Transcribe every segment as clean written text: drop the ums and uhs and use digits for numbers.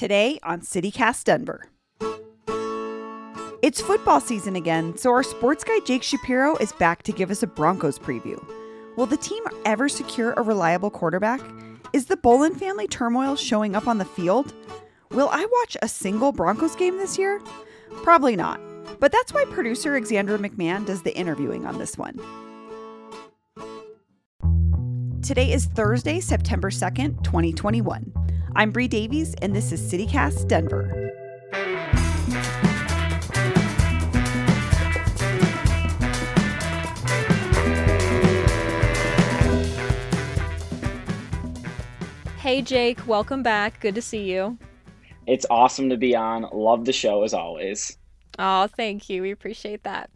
today on CityCast Denver. It's football season again, so our sports guy Jake Shapiro is back to give us a Broncos preview. Will the team ever secure a reliable quarterback? Is the Bowlen family turmoil showing up on the field? Will I watch a single Broncos game this year? Probably not. But that's why producer Xandra McMahon does the interviewing on this one. Today is Thursday, September 2nd, 2021. I'm Bree Davies, and this is CityCast Denver. Hey, Jake. Welcome back. Good to see you. It's awesome to be on. Love the show, as always. Oh, thank you. We appreciate that.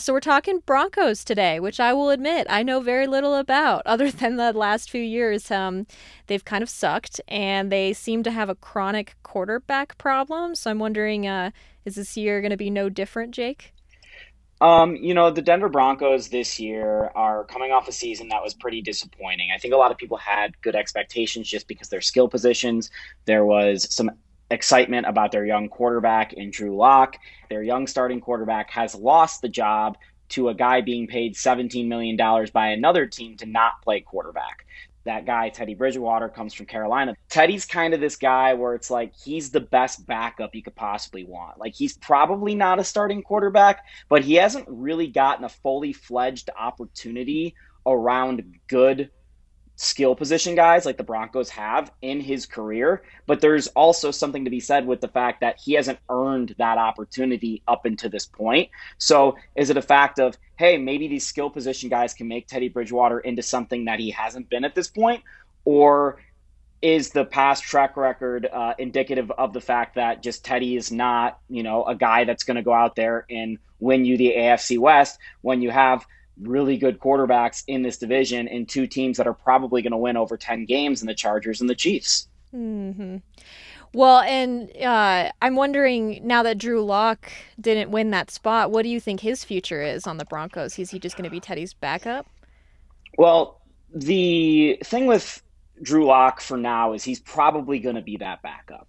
So we're talking Broncos today, which I will admit I know very little about other than the last few years. They've kind of sucked, and they seem to have a chronic quarterback problem. So I'm wondering, is this year going to be no different, Jake? The Denver Broncos this year are coming off a season that was pretty disappointing. I think a lot of people had good expectations just because their skill positions. There was some excitement about their young quarterback in Drew Lock. Their young starting quarterback has lost the job to a guy being paid $17 million by another team to not play quarterback. That guy, Teddy Bridgewater, comes from Carolina. Teddy's kind of this guy where it's like he's the best backup you could possibly want. Like, he's probably not a starting quarterback, but he hasn't really gotten a fully fledged opportunity around good skill position guys like the Broncos have in his career. But there's also something to be said with the fact that he hasn't earned that opportunity up until this point. So is it a fact of, hey, maybe these skill position guys can make Teddy Bridgewater into something that he hasn't been at this point? Or is the past track record indicative of the fact that just Teddy is not, a guy that's going to go out there and win you the AFC West when you have really good quarterbacks in this division and two teams that are probably going to win over 10 games in the Chargers and the Chiefs? Mm-hmm. Well, and I'm wondering, now that Drew Lock didn't win that spot, what do you think his future is on the Broncos? Is he just going to be Teddy's backup? Well, the thing with Drew Lock for now is he's probably going to be that backup.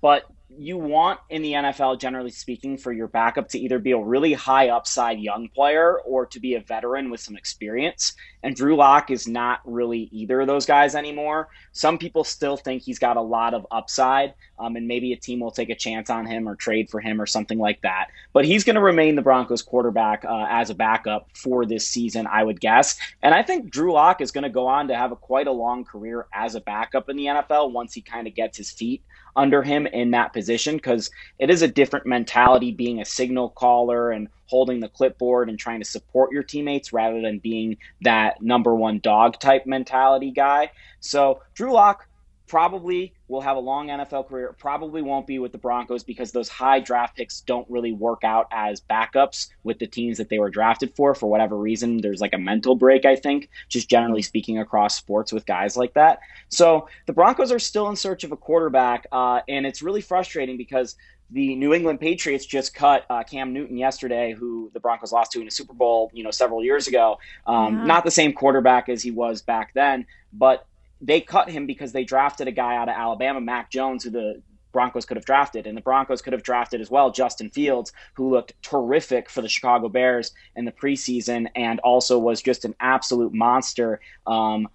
But you want in the NFL, generally speaking, for your backup to either be a really high upside young player or to be a veteran with some experience. And Drew Lock is not really either of those guys anymore. Some people still think he's got a lot of upside, and maybe a team will take a chance on him or trade for him or something like that. But he's going to remain the Broncos quarterback as a backup for this season, I would guess. And I think Drew Lock is going to go on to have quite a long career as a backup in the NFL once he kind of gets his feet under him in that position, because it is a different mentality being a signal caller and holding the clipboard and trying to support your teammates rather than being that number one dog type mentality guy. So Drew Lock probably will have a long NFL career, probably won't be with the Broncos because those high draft picks don't really work out as backups with the teams that they were drafted for whatever reason. There's like a mental break, I think, just generally speaking across sports with guys like that. So the Broncos are still in search of a quarterback, and it's really frustrating because the New England Patriots just cut Cam Newton yesterday, who the Broncos lost to in a Super Bowl, several years ago. Not the same quarterback as he was back then, but they cut him because they drafted a guy out of Alabama, Mac Jones, who the Broncos could have drafted. And the Broncos could have drafted as well Justin Fields, who looked terrific for the Chicago Bears in the preseason and also was just an absolute monster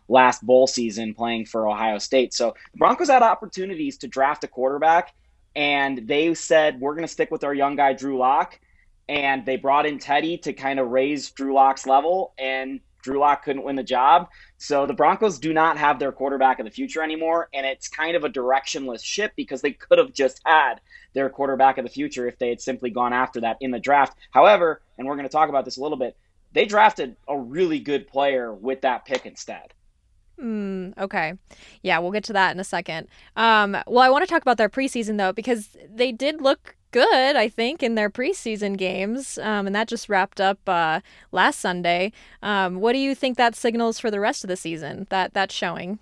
last bowl season playing for Ohio State. So the Broncos had opportunities to draft a quarterback, and they said, we're going to stick with our young guy, Drew Lock. And they brought in Teddy to kind of raise Drew Lock's level, and Drew Lock couldn't win the job. So the Broncos do not have their quarterback of the future anymore, and it's kind of a directionless ship because they could have just had their quarterback of the future if they had simply gone after that in the draft. However, and we're going to talk about this a little bit, they drafted a really good player with that pick instead. Okay. Yeah, we'll get to that in a second. Well, I want to talk about their preseason, though, because they did look good, I think, in their preseason games, and that just wrapped up last Sunday. What do you think that signals for the rest of the season, that showing?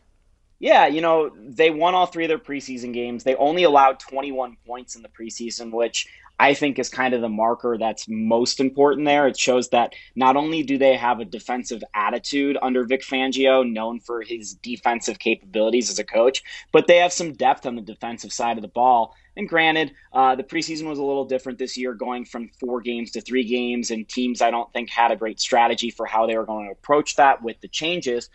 Yeah, you know, they won all three of their preseason games. They only allowed 21 points in the preseason, which I think is kind of the marker that's most important there. It shows that not only do they have a defensive attitude under Vic Fangio, known for his defensive capabilities as a coach, but they have some depth on the defensive side of the ball. And granted, the preseason was a little different this year, going from 4 games to 3 games, and teams I don't think had a great strategy for how they were going to approach that with the changes.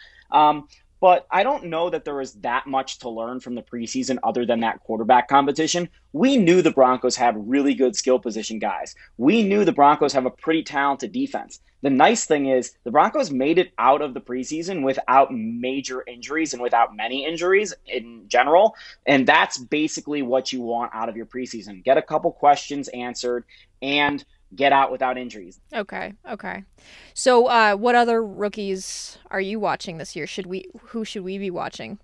But I don't know that there was that much to learn from the preseason other than that quarterback competition. We knew the Broncos had really good skill position guys. We knew the Broncos have a pretty talented defense. The nice thing is the Broncos made it out of the preseason without major injuries and without many injuries in general. And that's basically what you want out of your preseason. Get a couple questions answered and get out without injuries. Okay. So what other rookies are you watching this year? Who should we be watching?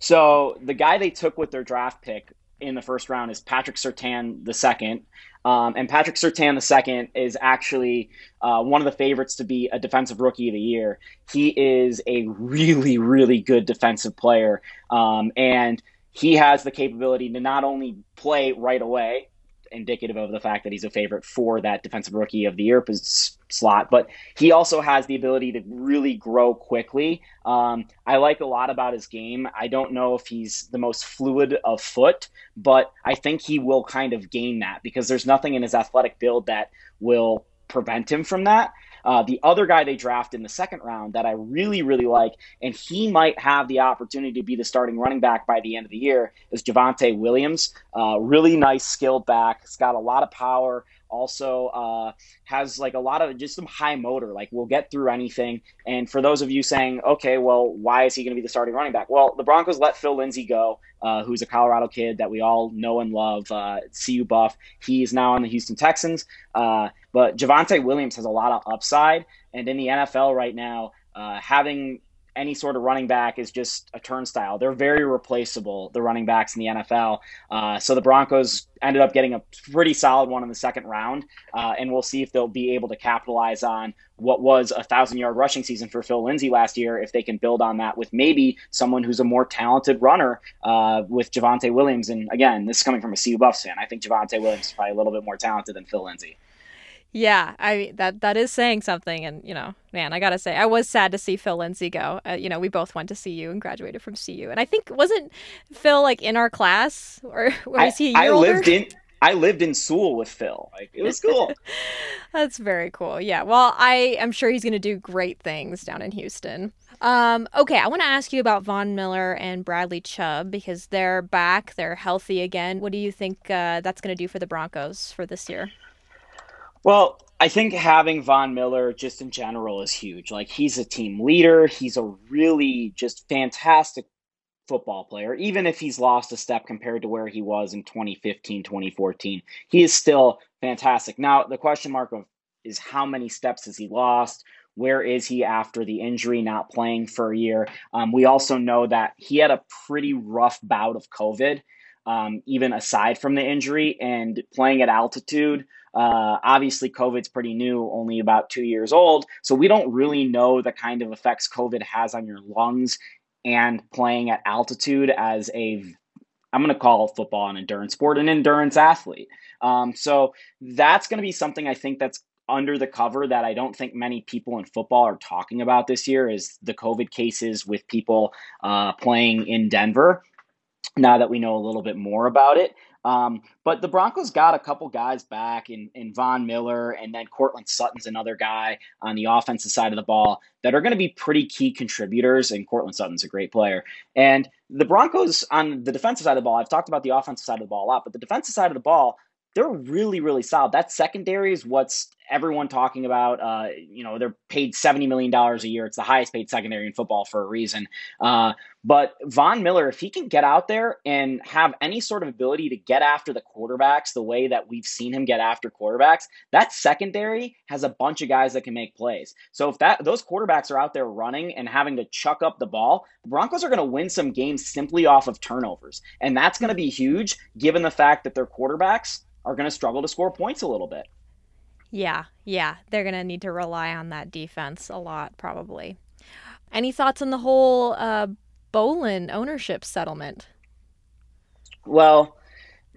So the guy they took with their draft pick in the first round is Patrick Surtain II. And Patrick Surtain II is actually one of the favorites to be a defensive rookie of the year. He is a really, really good defensive player. And he has the capability to not only play right away, indicative of the fact that he's a favorite for that defensive rookie of the year slot, but he also has the ability to really grow quickly. I like a lot about his game. I don't know if he's the most fluid of foot, but I think he will kind of gain that because there's nothing in his athletic build that will prevent him from that. The other guy they draft in the second round that I really, really like, and he might have the opportunity to be the starting running back by the end of the year, is Javante Williams. Really nice skilled back. He's got a lot of power. Also has like a lot of just some high motor, like will get through anything. And for those of you saying, okay, well, why is he going to be the starting running back? Well, the Broncos let Phil Lindsay go, who's a Colorado kid that we all know and love, CU Buff. He's now on the Houston Texans. But Javante Williams has a lot of upside. And in the NFL right now, having any sort of running back is just a turnstile. They're very replaceable, the running backs in the NFL. So the Broncos ended up getting a pretty solid one in the second round, and we'll see if they'll be able to capitalize on what was a 1,000-yard rushing season for Phil Lindsay last year, if they can build on that with maybe someone who's a more talented runner with Javante Williams. And again, this is coming from a CU Buffs fan. I think Javante Williams is probably a little bit more talented than Phil Lindsay. Yeah, that is saying something. And, you know, man, I got to say, I was sad to see Phil Lindsay go. You know, we both went to CU and graduated from CU. And I think, wasn't Phil, like, in our class? Or was he a year older? I lived in Sewell with Phil. Like, it was cool. That's very cool. Yeah, well, I am sure he's going to do great things down in Houston. Okay, I want to ask you about Von Miller and Bradley Chubb because they're back. They're healthy again. What do you think that's going to do for the Broncos for this year? Well, I think having Von Miller just in general is huge. Like, he's a team leader. He's a really just fantastic football player. Even if he's lost a step compared to where he was in 2015, 2014, he is still fantastic. Now, the question mark is how many steps has he lost? Where is he after the injury, not playing for a year? We also know that he had a pretty rough bout of COVID, even aside from the injury, and playing at altitude. Obviously, COVID's pretty new, only about 2 years old. So we don't really know the kind of effects COVID has on your lungs and playing at altitude as I'm going to call football an endurance sport, an endurance athlete. So that's going to be something I think that's under the cover that I don't think many people in football are talking about this year, is the COVID cases with people playing in Denver, now that we know a little bit more about it. But the Broncos got a couple guys back in Von Miller, and then Cortland Sutton's another guy on the offensive side of the ball that are going to be pretty key contributors, and Cortland Sutton's a great player. And the Broncos on the defensive side of the ball, I've talked about the offensive side of the ball a lot, but the defensive side of the ball, they're really, really solid. That secondary is what's everyone talking about. You know, they're paid $70 million a year. It's the highest paid secondary in football for a reason. But Von Miller, if he can get out there and have any sort of ability to get after the quarterbacks the way that we've seen him get after quarterbacks, that secondary has a bunch of guys that can make plays. So if those quarterbacks are out there running and having to chuck up the ball, the Broncos are going to win some games simply off of turnovers. And that's going to be huge given the fact that their quarterbacks are going to struggle to score points a little bit. Yeah. They're going to need to rely on that defense a lot, probably. Any thoughts on the whole Bowlen ownership settlement? Well,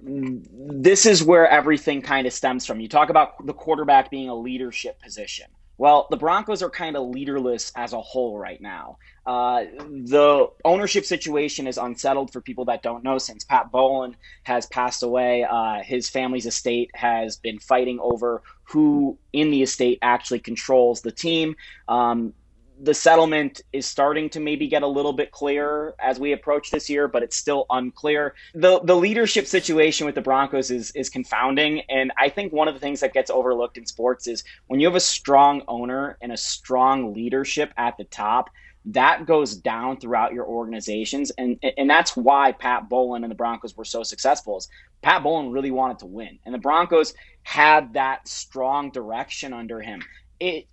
this is where everything kind of stems from. You talk about the quarterback being a leadership position. Well, the Broncos are kind of leaderless as a whole right now. The ownership situation is unsettled for people that don't know. Since Pat Bowlen has passed away, his family's estate has been fighting over who in the estate actually controls the team. The settlement is starting to maybe get a little bit clearer as we approach this year, but it's still unclear. The leadership situation with the Broncos is confounding. And I think one of the things that gets overlooked in sports is when you have a strong owner and a strong leadership at the top, that goes down throughout your organizations. And that's why Pat Bowlen and the Broncos were so successful. Is Pat Bowlen really wanted to win. And the Broncos had that strong direction under him. It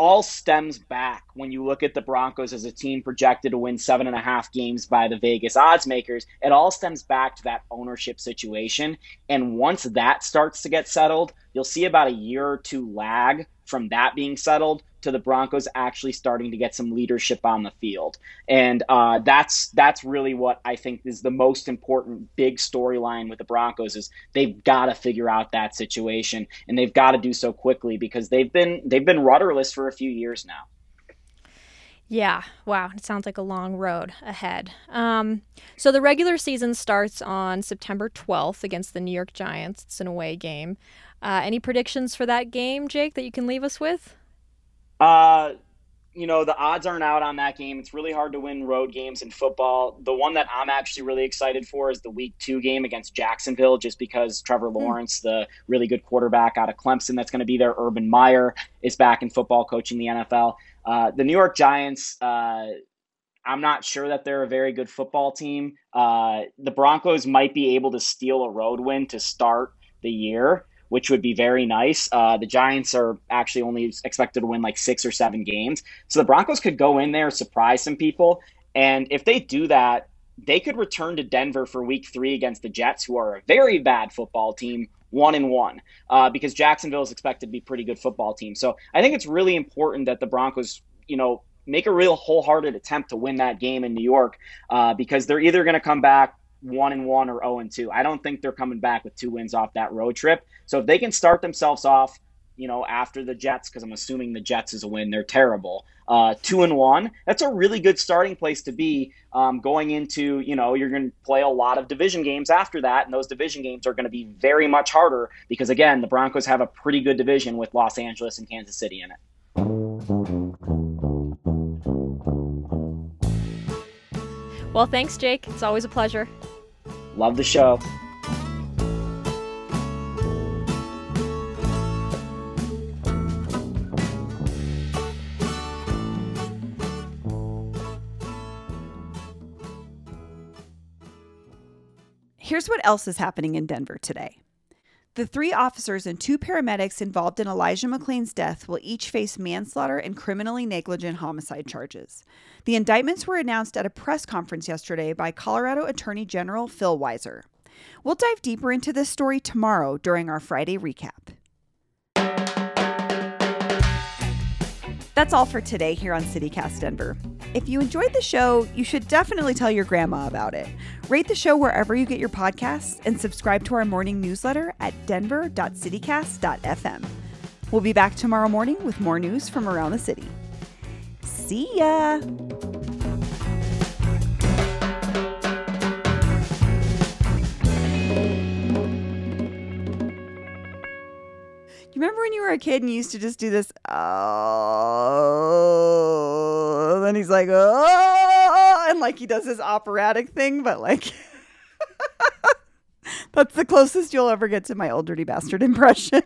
all stems back when you look at the Broncos as a team projected to win 7.5 games by the Vegas odds makers. It all stems back to that ownership situation. And once that starts to get settled, you'll see about a year or two lag from that being settled to the Broncos actually starting to get some leadership on the field. And that's really what I think is the most important big storyline with the Broncos, is they've got to figure out that situation, and they've got to do so quickly because they've been rudderless for a few years now. Yeah. Wow. It sounds like a long road ahead. So the regular season starts on September 12th against the New York Giants. It's an away game. Any predictions for that game, Jake, that you can leave us with? The odds aren't out on that game. It's really hard to win road games in football. The one that I'm actually really excited for is the week 2 game against Jacksonville, just because Trevor Lawrence, the really good quarterback out of Clemson that's going to be there, Urban Meyer, is back in football coaching the NFL. The New York Giants, I'm not sure that they're a very good football team. The Broncos might be able to steal a road win to start the year, which would be very nice. The Giants are actually only expected to win like 6 or 7 games. So the Broncos could go in there, surprise some people. And if they do that, they could return to Denver for week 3 against the Jets, who are a very bad football team, 1-1, because Jacksonville is expected to be a pretty good football team. So I think it's really important that the Broncos, make a real wholehearted attempt to win that game in New York, because they're either going to come back 1-1 or 0-2. I don't think they're coming back with 2 wins off that road trip. So if they can start themselves off, after the Jets, because I'm assuming the Jets is a win, they're terrible, 2-1, that's a really good starting place to be going into, you're going to play a lot of division games after that. And those division games are going to be very much harder because, again, the Broncos have a pretty good division with Los Angeles and Kansas City in it. Well, thanks, Jake. It's always a pleasure. Love the show. Here's what else is happening in Denver today. The 3 officers and 2 paramedics involved in Elijah McClain's death will each face manslaughter and criminally negligent homicide charges. The indictments were announced at a press conference yesterday by Colorado Attorney General Phil Weiser. We'll dive deeper into this story tomorrow during our Friday recap. That's all for today here on CityCast Denver. If you enjoyed the show, you should definitely tell your grandma about it. Rate the show wherever you get your podcasts and subscribe to our morning newsletter at denver.citycast.fm. We'll be back tomorrow morning with more news from around the city. See ya! Remember when you were a kid and you used to just do this, oh, and then he's like, oh, and like he does this operatic thing, but like, that's the closest you'll ever get to my old dirty bastard impression.